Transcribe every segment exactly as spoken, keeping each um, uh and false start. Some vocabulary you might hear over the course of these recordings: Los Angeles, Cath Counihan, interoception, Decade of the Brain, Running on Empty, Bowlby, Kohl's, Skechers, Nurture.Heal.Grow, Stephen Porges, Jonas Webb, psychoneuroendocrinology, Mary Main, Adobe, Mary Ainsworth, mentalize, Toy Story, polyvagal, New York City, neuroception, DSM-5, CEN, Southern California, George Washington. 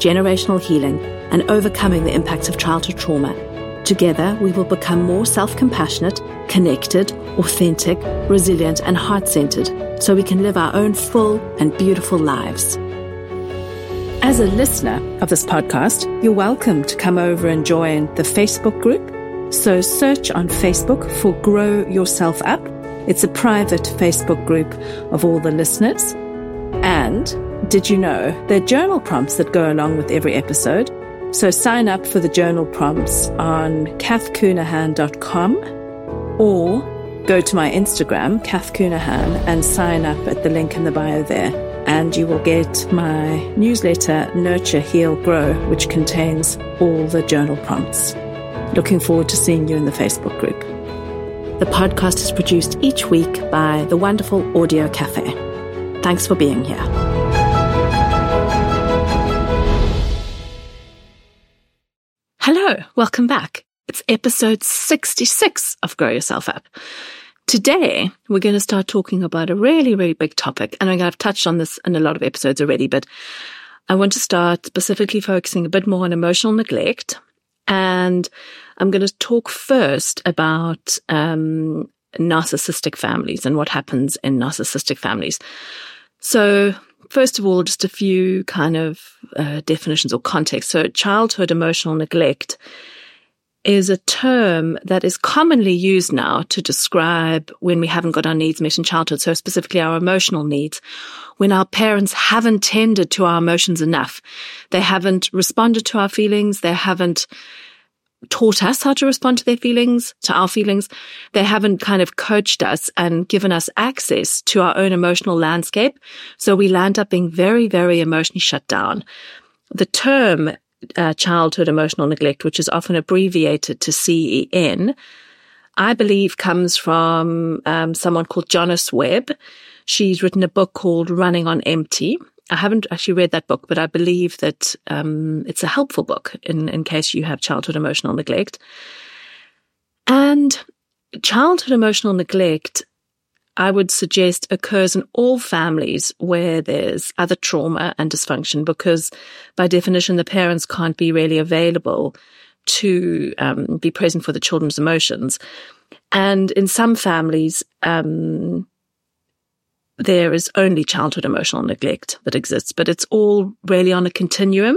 generational healing, and overcoming the impacts of childhood trauma. Together, we will become more self-compassionate, connected, authentic, resilient, and heart-centered so we can live our own full and beautiful lives. As a listener of this podcast, you're welcome to come over and join the Facebook group. So search on Facebook for Grow Yourself Up. It's a private Facebook group of all the listeners. And did you know there are journal prompts that go along with every episode? So sign up for the journal prompts on cath counihan dot com or go to my Instagram, Cath Counihan, and sign up at the link in the bio there. And you will get my newsletter, Nurture.Heal.Grow, which contains all the journal prompts. Looking forward to seeing you in the Facebook group. The podcast is produced each week by the wonderful Audio Cafe. Thanks for being here. Hello, welcome back. It's episode sixty-six of Grow Yourself Up. Today, we're going to start talking about a really, really big topic, and I know I've touched on this in a lot of episodes already, but I want to start specifically focusing a bit more on emotional neglect, and I'm going to talk first about um, narcissistic families and what happens in narcissistic families. So first of all, just a few kind of uh, definitions or context. So childhood emotional neglect is a term that is commonly used now to describe when we haven't got our needs met in childhood, so specifically our emotional needs, when our parents haven't tended to our emotions enough. They haven't responded to our feelings. They haven't taught us how to respond to their feelings, to our feelings. They haven't kind of coached us and given us access to our own emotional landscape. So we land up being very, very emotionally shut down. The term uh, childhood emotional neglect, which is often abbreviated to C E N, I believe comes from um, someone called Jonas Webb. She's written a book called Running on Empty. I haven't actually read that book, but I believe that um, it's a helpful book in, in case you have childhood emotional neglect. And childhood emotional neglect, I would suggest, occurs in all families where there's other trauma and dysfunction, because by definition, the parents can't be really available to um, be present for the children's emotions. And in some families, um there is only childhood emotional neglect that exists, but it's all really on a continuum.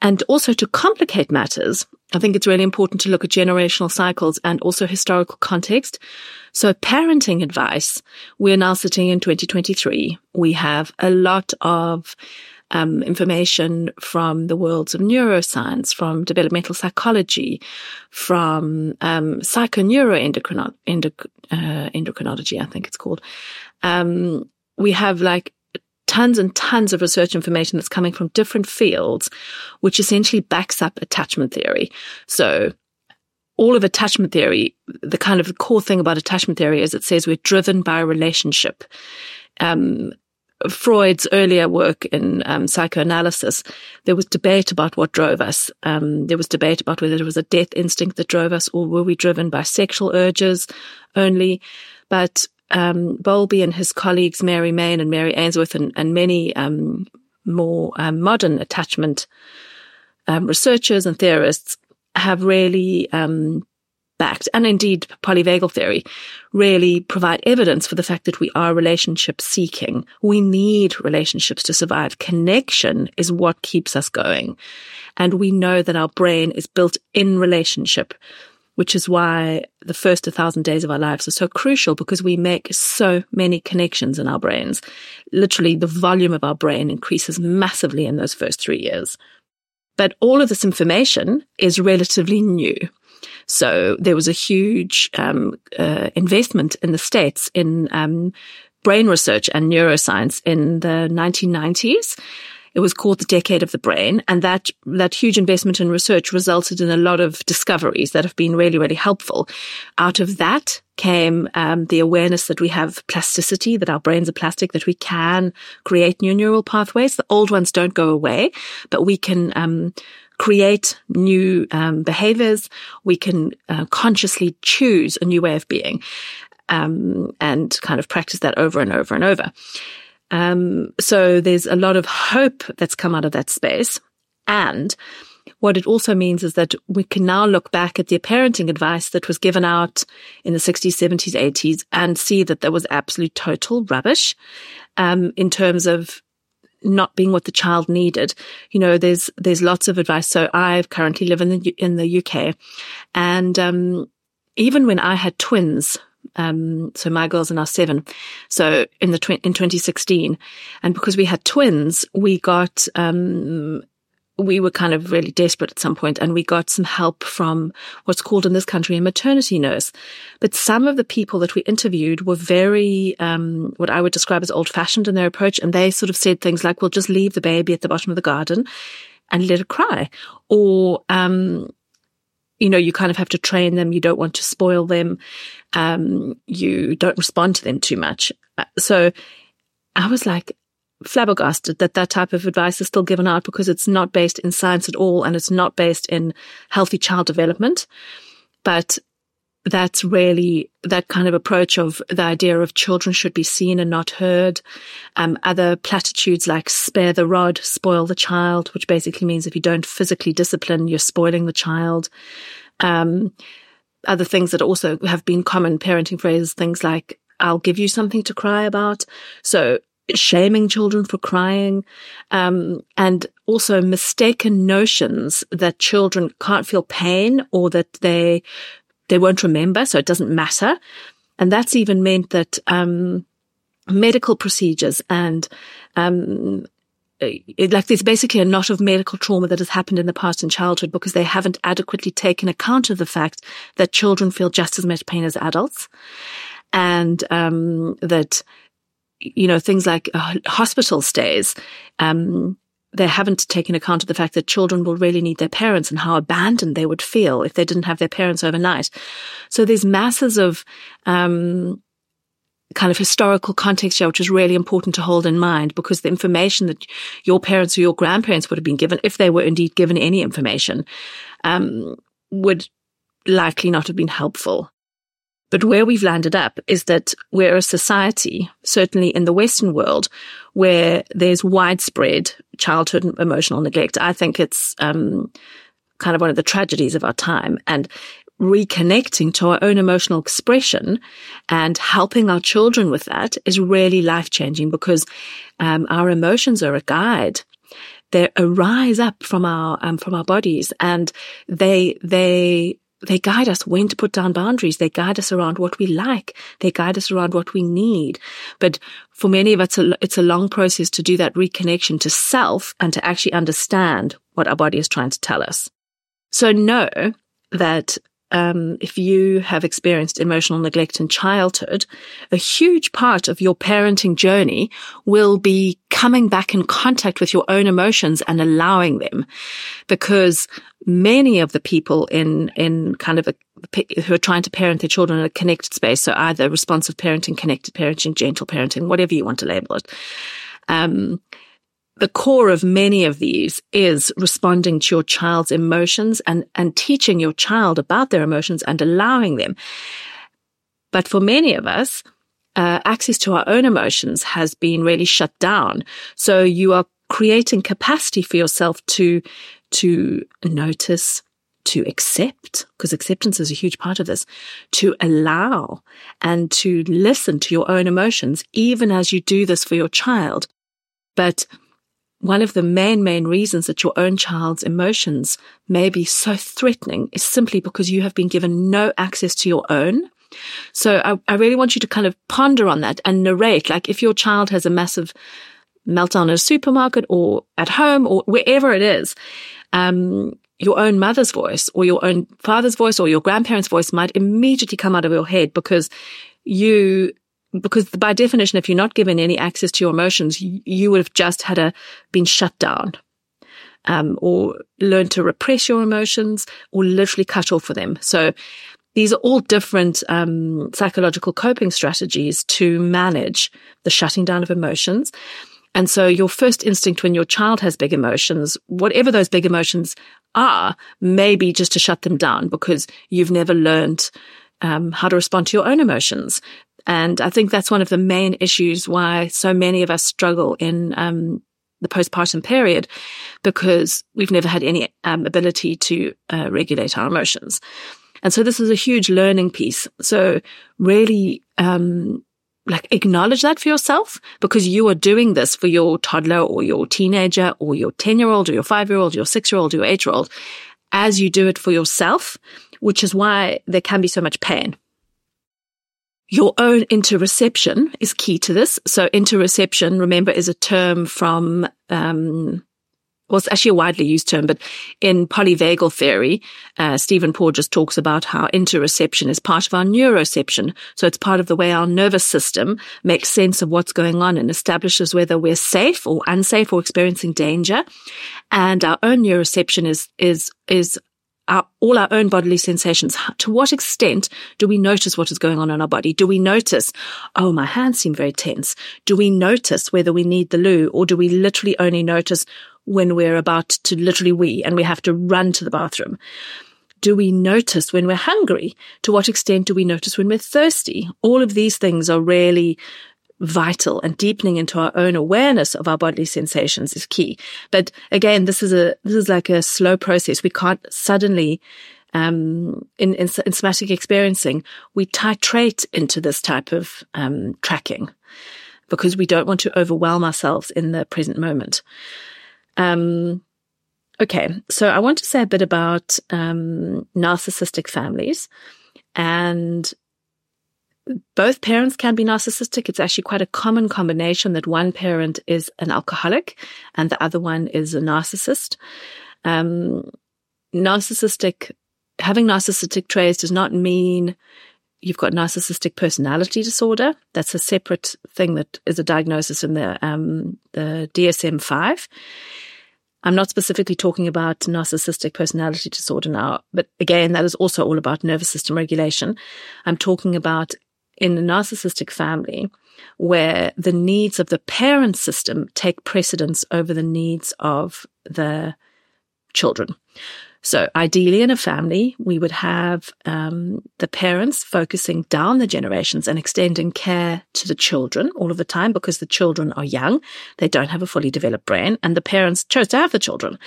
And also, to complicate matters, I think it's really important to look at generational cycles and also historical context. So parenting advice, we're now sitting in twenty twenty-three. We have a lot of um, information from the worlds of neuroscience, from developmental psychology, from um, psychoneuroendocrinology, endoc- uh, endocrinology, I think it's called. Um, we have like tons and tons of research information that's coming from different fields, which essentially backs up attachment theory. So all of attachment theory, the kind of the core thing about attachment theory is it says we're driven by a relationship. Um, Freud's earlier work in um, psychoanalysis, there was debate about what drove us. Um, there was debate about whether it was a death instinct that drove us, or were we driven by sexual urges only. But Um, Bowlby and his colleagues, Mary Main and Mary Ainsworth, and, and many um, more um, modern attachment um, researchers and theorists have really um, backed, and indeed polyvagal theory, really provide evidence for the fact that we are relationship seeking. We need relationships to survive. Connection is what keeps us going. And we know that our brain is built in relationship, which is why the first one thousand days of our lives are so crucial, because we make so many connections in our brains. Literally, the volume of our brain increases massively in those first three years. But all of this information is relatively new. So there was a huge um, uh, investment in the States in um, brain research and neuroscience in the nineteen nineties. It was called the Decade of the Brain, and that that huge investment in research resulted in a lot of discoveries that have been really, really helpful. Out of that came um, the awareness that we have plasticity, that our brains are plastic, that we can create new neural pathways. The old ones don't go away, but we can um, create new um, behaviors. We can uh, consciously choose a new way of being um, and kind of practice that over and over and over. Um, so there's a lot of hope that's come out of that space. And what it also means is that we can now look back at the parenting advice that was given out in the sixties, seventies, eighties and see that there was absolute total rubbish um, in terms of not being what the child needed. You know, there's there's lots of advice. So I currently live in the in the U K, and um, even when I had twins, um, so my girls are now seven. So in the tw- in twenty sixteen, and because we had twins, we got. Um, we were kind of really desperate at some point, and we got some help from what's called in this country a maternity nurse. But some of the people that we interviewed were very, um, what I would describe as old-fashioned in their approach, and they sort of said things like, "We'll just leave the baby at the bottom of the garden and let it cry," or, um, you know, you kind of have to train them. You don't want to spoil them. Um, you don't respond to them too much. So I was like, flabbergasted that that type of advice is still given out, because it's not based in science at all, and it's not based in healthy child development. But that's really that kind of approach of the idea of children should be seen and not heard. Um, other platitudes like spare the rod, spoil the child, which basically means if you don't physically discipline, you're spoiling the child. Um, other things that also have been common parenting phrases, things like I'll give you something to cry about. So shaming children for crying, um, and also mistaken notions that children can't feel pain, or that they they won't remember, so it doesn't matter. And that's even meant that um, medical procedures and um, it, like there's basically a lot of medical trauma that has happened in the past in childhood, because they haven't adequately taken account of the fact that children feel just as much pain as adults, and um, that. You know, things like uh, hospital stays, um, they haven't taken account of the fact that children will really need their parents, and how abandoned they would feel if they didn't have their parents overnight. So there's masses of um, kind of historical context here, which is really important to hold in mind, because the information that your parents or your grandparents would have been given, if they were indeed given any information, um, would likely not have been helpful. But where we've landed up is that we're a society, certainly in the Western world, where there's widespread childhood emotional neglect. I think it's um, kind of one of the tragedies of our time. And reconnecting to our own emotional expression and helping our children with that is really life-changing, because um, our emotions are a guide. They arise up from our um, from our bodies, and they they. They guide us when to put down boundaries. They guide us around what we like. They guide us around what we need. But for many of us, it's a, it's a long process to do that reconnection to self and to actually understand what our body is trying to tell us. So know that um, if you have experienced emotional neglect in childhood, a huge part of your parenting journey will be coming back in contact with your own emotions and allowing them, because many of the people in, in kind of a, who are trying to parent their children in a connected space, so either responsive parenting, connected parenting, gentle parenting, whatever you want to label it, um, the core of many of these is responding to your child's emotions and, and teaching your child about their emotions and allowing them. But for many of us, uh, access to our own emotions has been really shut down. So you are creating capacity for yourself to to notice, to accept, because acceptance is a huge part of this, to allow and to listen to your own emotions, even as you do this for your child. But one of the main, main reasons that your own child's emotions may be so threatening is simply because you have been given no access to your own. So I, I really want you to kind of ponder on that and narrate, like if your child has a massive meltdown in a supermarket or at home or wherever it is, um, your own mother's voice or your own father's voice or your grandparents' voice might immediately come out of your head, because you because by definition, if you're not given any access to your emotions, you, you would have just had a been shut down, um, or learned to repress your emotions, or literally cut off for them. So these are all different um, psychological coping strategies to manage the shutting down of emotions. And so your first instinct when your child has big emotions, whatever those big emotions are, may be just to shut them down because you've never learned um, how to respond to your own emotions. And I think that's one of the main issues why so many of us struggle in um, the postpartum period, because we've never had any um, ability to uh, regulate our emotions. And so this is a huge learning piece. So really, um, like acknowledge that for yourself, because you are doing this for your toddler or your teenager or your ten-year-old or your five-year-old, your six-year-old, your eight-year-old, as you do it for yourself, which is why there can be so much pain. Your own interoception is key to this. So interoception, remember, is a term from, um, well, it's actually a widely used term, but in polyvagal theory, uh, Stephen Porges talks about how interoception is part of our neuroception. So it's part of the way our nervous system makes sense of what's going on and establishes whether we're safe or unsafe or experiencing danger. And our own neuroception is, is, is, Our, all our own bodily sensations. To what extent do we notice what is going on in our body? Do we notice, oh, my hands seem very tense? Do we notice whether we need the loo, or do we literally only notice when we're about to literally wee and we have to run to the bathroom? Do we notice when we're hungry? To what extent do we notice when we're thirsty? All of these things are really vital, and deepening into our own awareness of our bodily sensations is key. But again, this is a this is like a slow process. We can't suddenly, um, in, in, in somatic experiencing, we titrate into this type of um, tracking, because we don't want to overwhelm ourselves in the present moment. Um, okay, so I want to say a bit about um, narcissistic families. And both parents can be narcissistic. It's actually quite a common combination that one parent is an alcoholic and the other one is a narcissist. Um, narcissistic, having narcissistic traits does not mean you've got narcissistic personality disorder. That's a separate thing that is a diagnosis in the, um, the D S M five. I'm not specifically talking about narcissistic personality disorder now, but again, that is also all about nervous system regulation. I'm talking about in a narcissistic family where the needs of the parent system take precedence over the needs of the children. So ideally in a family, we would have um, the parents focusing down the generations and extending care to the children all of the time, because the children are young, they don't have a fully developed brain, and the parents chose to have the children.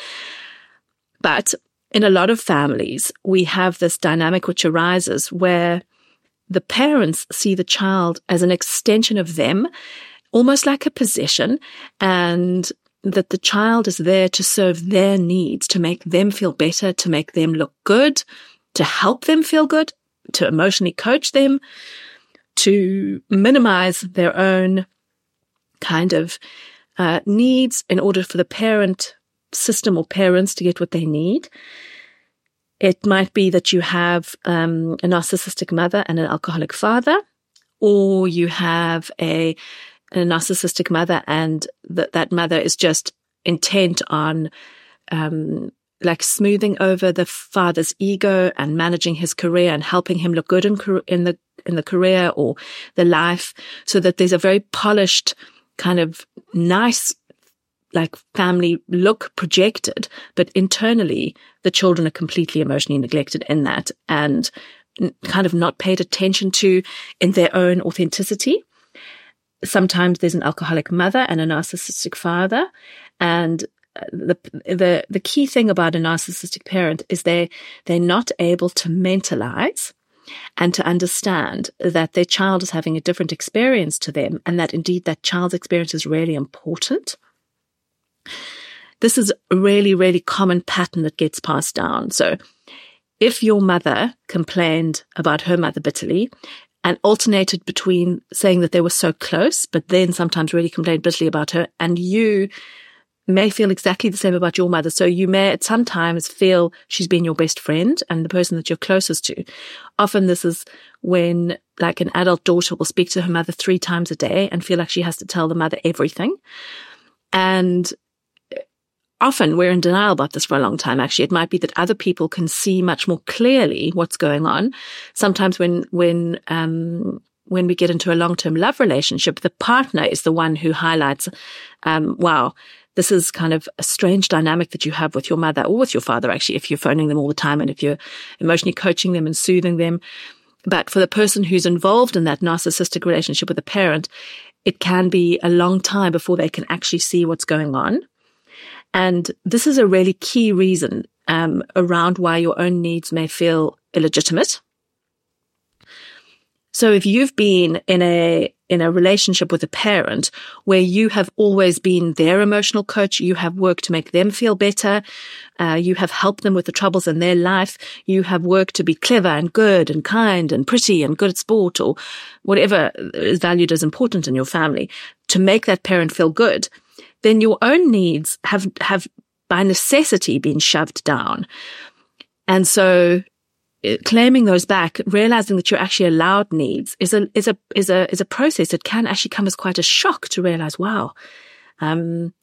But in a lot of families, we have this dynamic which arises where the parents see the child as an extension of them, almost like a possession, and that the child is there to serve their needs, to make them feel better, to make them look good, to help them feel good, to emotionally coach them, to minimize their own kind of uh, needs in order for the parent system or parents to get what they need. It might be that you have um, a narcissistic mother and an alcoholic father, or you have a a narcissistic mother, and that that mother is just intent on um, like smoothing over the father's ego and managing his career and helping him look good in, in the in the career or the life, so that there's a very polished kind of nice like family look projected, but internally the children are completely emotionally neglected in that and kind of not paid attention to in their own authenticity. Sometimes there's an alcoholic mother and a narcissistic father, and the the the key thing about a narcissistic parent is they they're not able to mentalize and to understand that their child is having a different experience to them, and that indeed that child's experience is really important. This is a really, really common pattern that gets passed down. So if your mother complained about her mother bitterly and alternated between saying that they were so close, but then sometimes really complained bitterly about her, and you may feel exactly the same about your mother. So you may at sometimes feel she's been your best friend and the person that you're closest to. Often this is when like an adult daughter will speak to her mother three times a day and feel like she has to tell the mother everything. And often we're in denial about this for a long time. Actually, it might be that other people can see much more clearly what's going on. Sometimes when, when, um, when we get into a long-term love relationship, the partner is the one who highlights, um, wow, this is kind of a strange dynamic that you have with your mother or with your father, actually, if you're phoning them all the time and if you're emotionally coaching them and soothing them. But for the person who's involved in that narcissistic relationship with a parent, it can be a long time before they can actually see what's going on. And this is a really key reason um, around why your own needs may feel illegitimate. So if you've been in a in a relationship with a parent where you have always been their emotional coach, you have worked to make them feel better, uh, you have helped them with the troubles in their life, you have worked to be clever and good and kind and pretty and good at sport or whatever is valued as important in your family to make that parent feel good, then your own needs have have by necessity been shoved down. And so claiming those back, realizing that you're actually allowed needs is a, is a, is a, is a process that can actually come as quite a shock to realize, wow, um,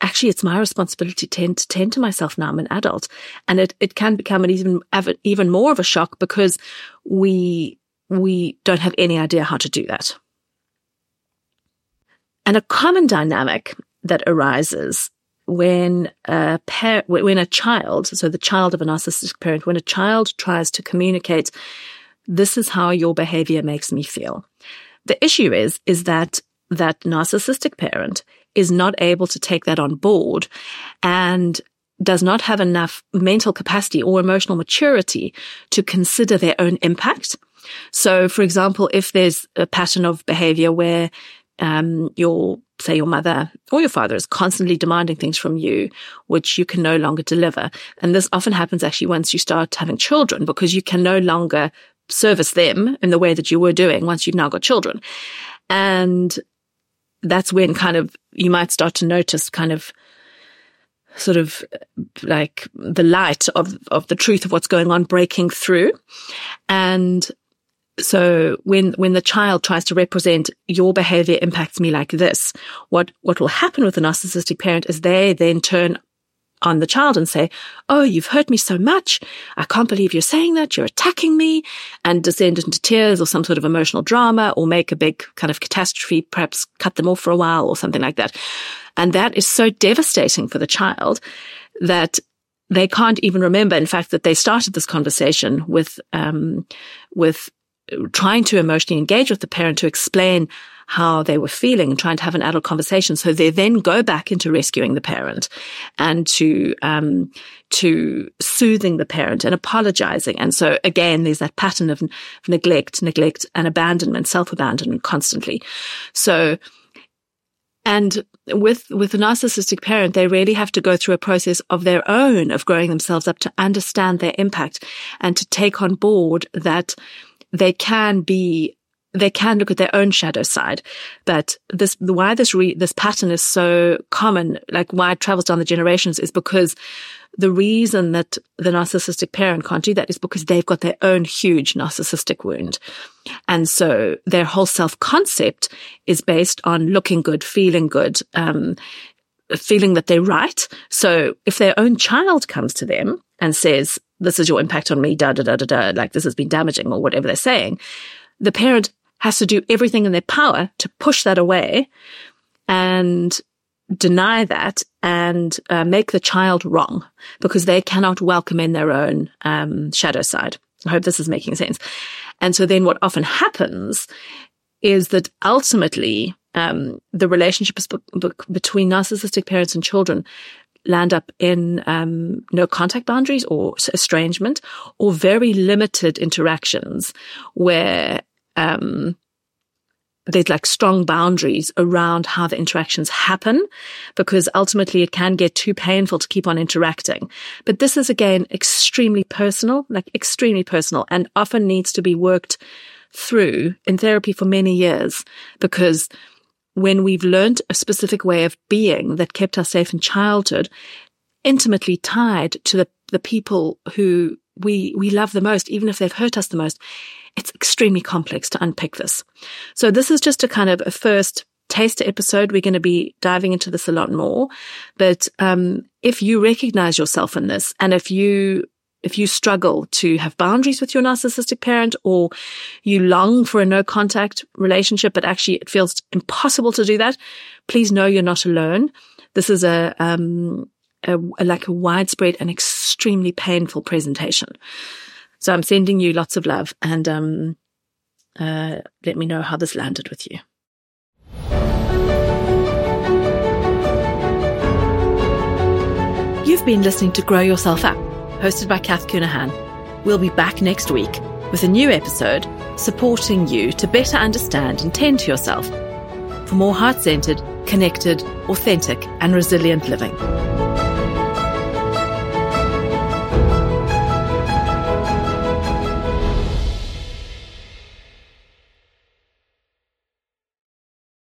actually it's my responsibility to tend to tend to myself now. I'm an adult. And it, it can become an even, even more of a shock because we, we don't have any idea how to do that. And a common dynamic that arises When a par- when a child, so the child of a narcissistic parent, when a child tries to communicate, this is how your behavior makes me feel. The issue is, is that that narcissistic parent is not able to take that on board and does not have enough mental capacity or emotional maturity to consider their own impact. So, for example, if there's a pattern of behavior where Um, your, say your mother or your father is constantly demanding things from you, which you can no longer deliver. And this often happens actually once you start having children, because you can no longer service them in the way that you were doing once you've now got children. And that's when kind of you might start to notice kind of sort of like the light of, of the truth of what's going on breaking through. And so when, when the child tries to represent your behavior impacts me like this, what, what will happen with a narcissistic parent is they then turn on the child and say, oh, you've hurt me so much. I can't believe you're saying that. You're attacking me, and descend into tears or some sort of emotional drama or make a big kind of catastrophe, perhaps cut them off for a while or something like that. And that is so devastating for the child that they can't even remember, in fact, that they started this conversation with, um, with, trying to emotionally engage with the parent to explain how they were feeling and trying to have an adult conversation. So they then go back into rescuing the parent and to, um, to soothing the parent and apologizing. And so again, there's that pattern of neglect, neglect and abandonment, self-abandonment constantly. So, and with, with a narcissistic parent, they really have to go through a process of their own of growing themselves up to understand their impact and to take on board that They can be, they can look at their own shadow side, but this, why this re, this pattern is so common, like why it travels down the generations, is because the reason that the narcissistic parent can't do that is because they've got their own huge narcissistic wound. And so their whole self-concept is based on looking good, feeling good, um, feeling that they're right. So if their own child comes to them and says, this is your impact on me, da, da, da, da, da, like this has been damaging or whatever they're saying, the parent has to do everything in their power to push that away and deny that and uh, make the child wrong, because they cannot welcome in their own um, shadow side. I hope this is making sense. And so then what often happens is that ultimately um, the relationships be- be- between narcissistic parents and children land up in um, no contact boundaries or estrangement or very limited interactions where um, there's like strong boundaries around how the interactions happen, because ultimately it can get too painful to keep on interacting. But this is, again, extremely personal, like extremely personal, and often needs to be worked through in therapy for many years, because when we've learned a specific way of being that kept us safe in childhood, intimately tied to the, the people who we we love the most, even if they've hurt us the most, It's extremely complex to unpick this. So this is just a kind of a first taster episode. We're going to be diving into this a lot more. But um, if you recognize yourself in this, and if you if you struggle to have boundaries with your narcissistic parent, or you long for a no-contact relationship, but actually it feels impossible to do that, please know you're not alone. This is a, um, a, a like a widespread and extremely painful presentation. So I'm sending you lots of love, and um, uh, let me know how this landed with you. You've been listening to Grow Yourself Up, hosted by Cath Counihan. We'll be back next week with a new episode supporting you to better understand and tend to yourself for more heart-centered, connected, authentic, and resilient living.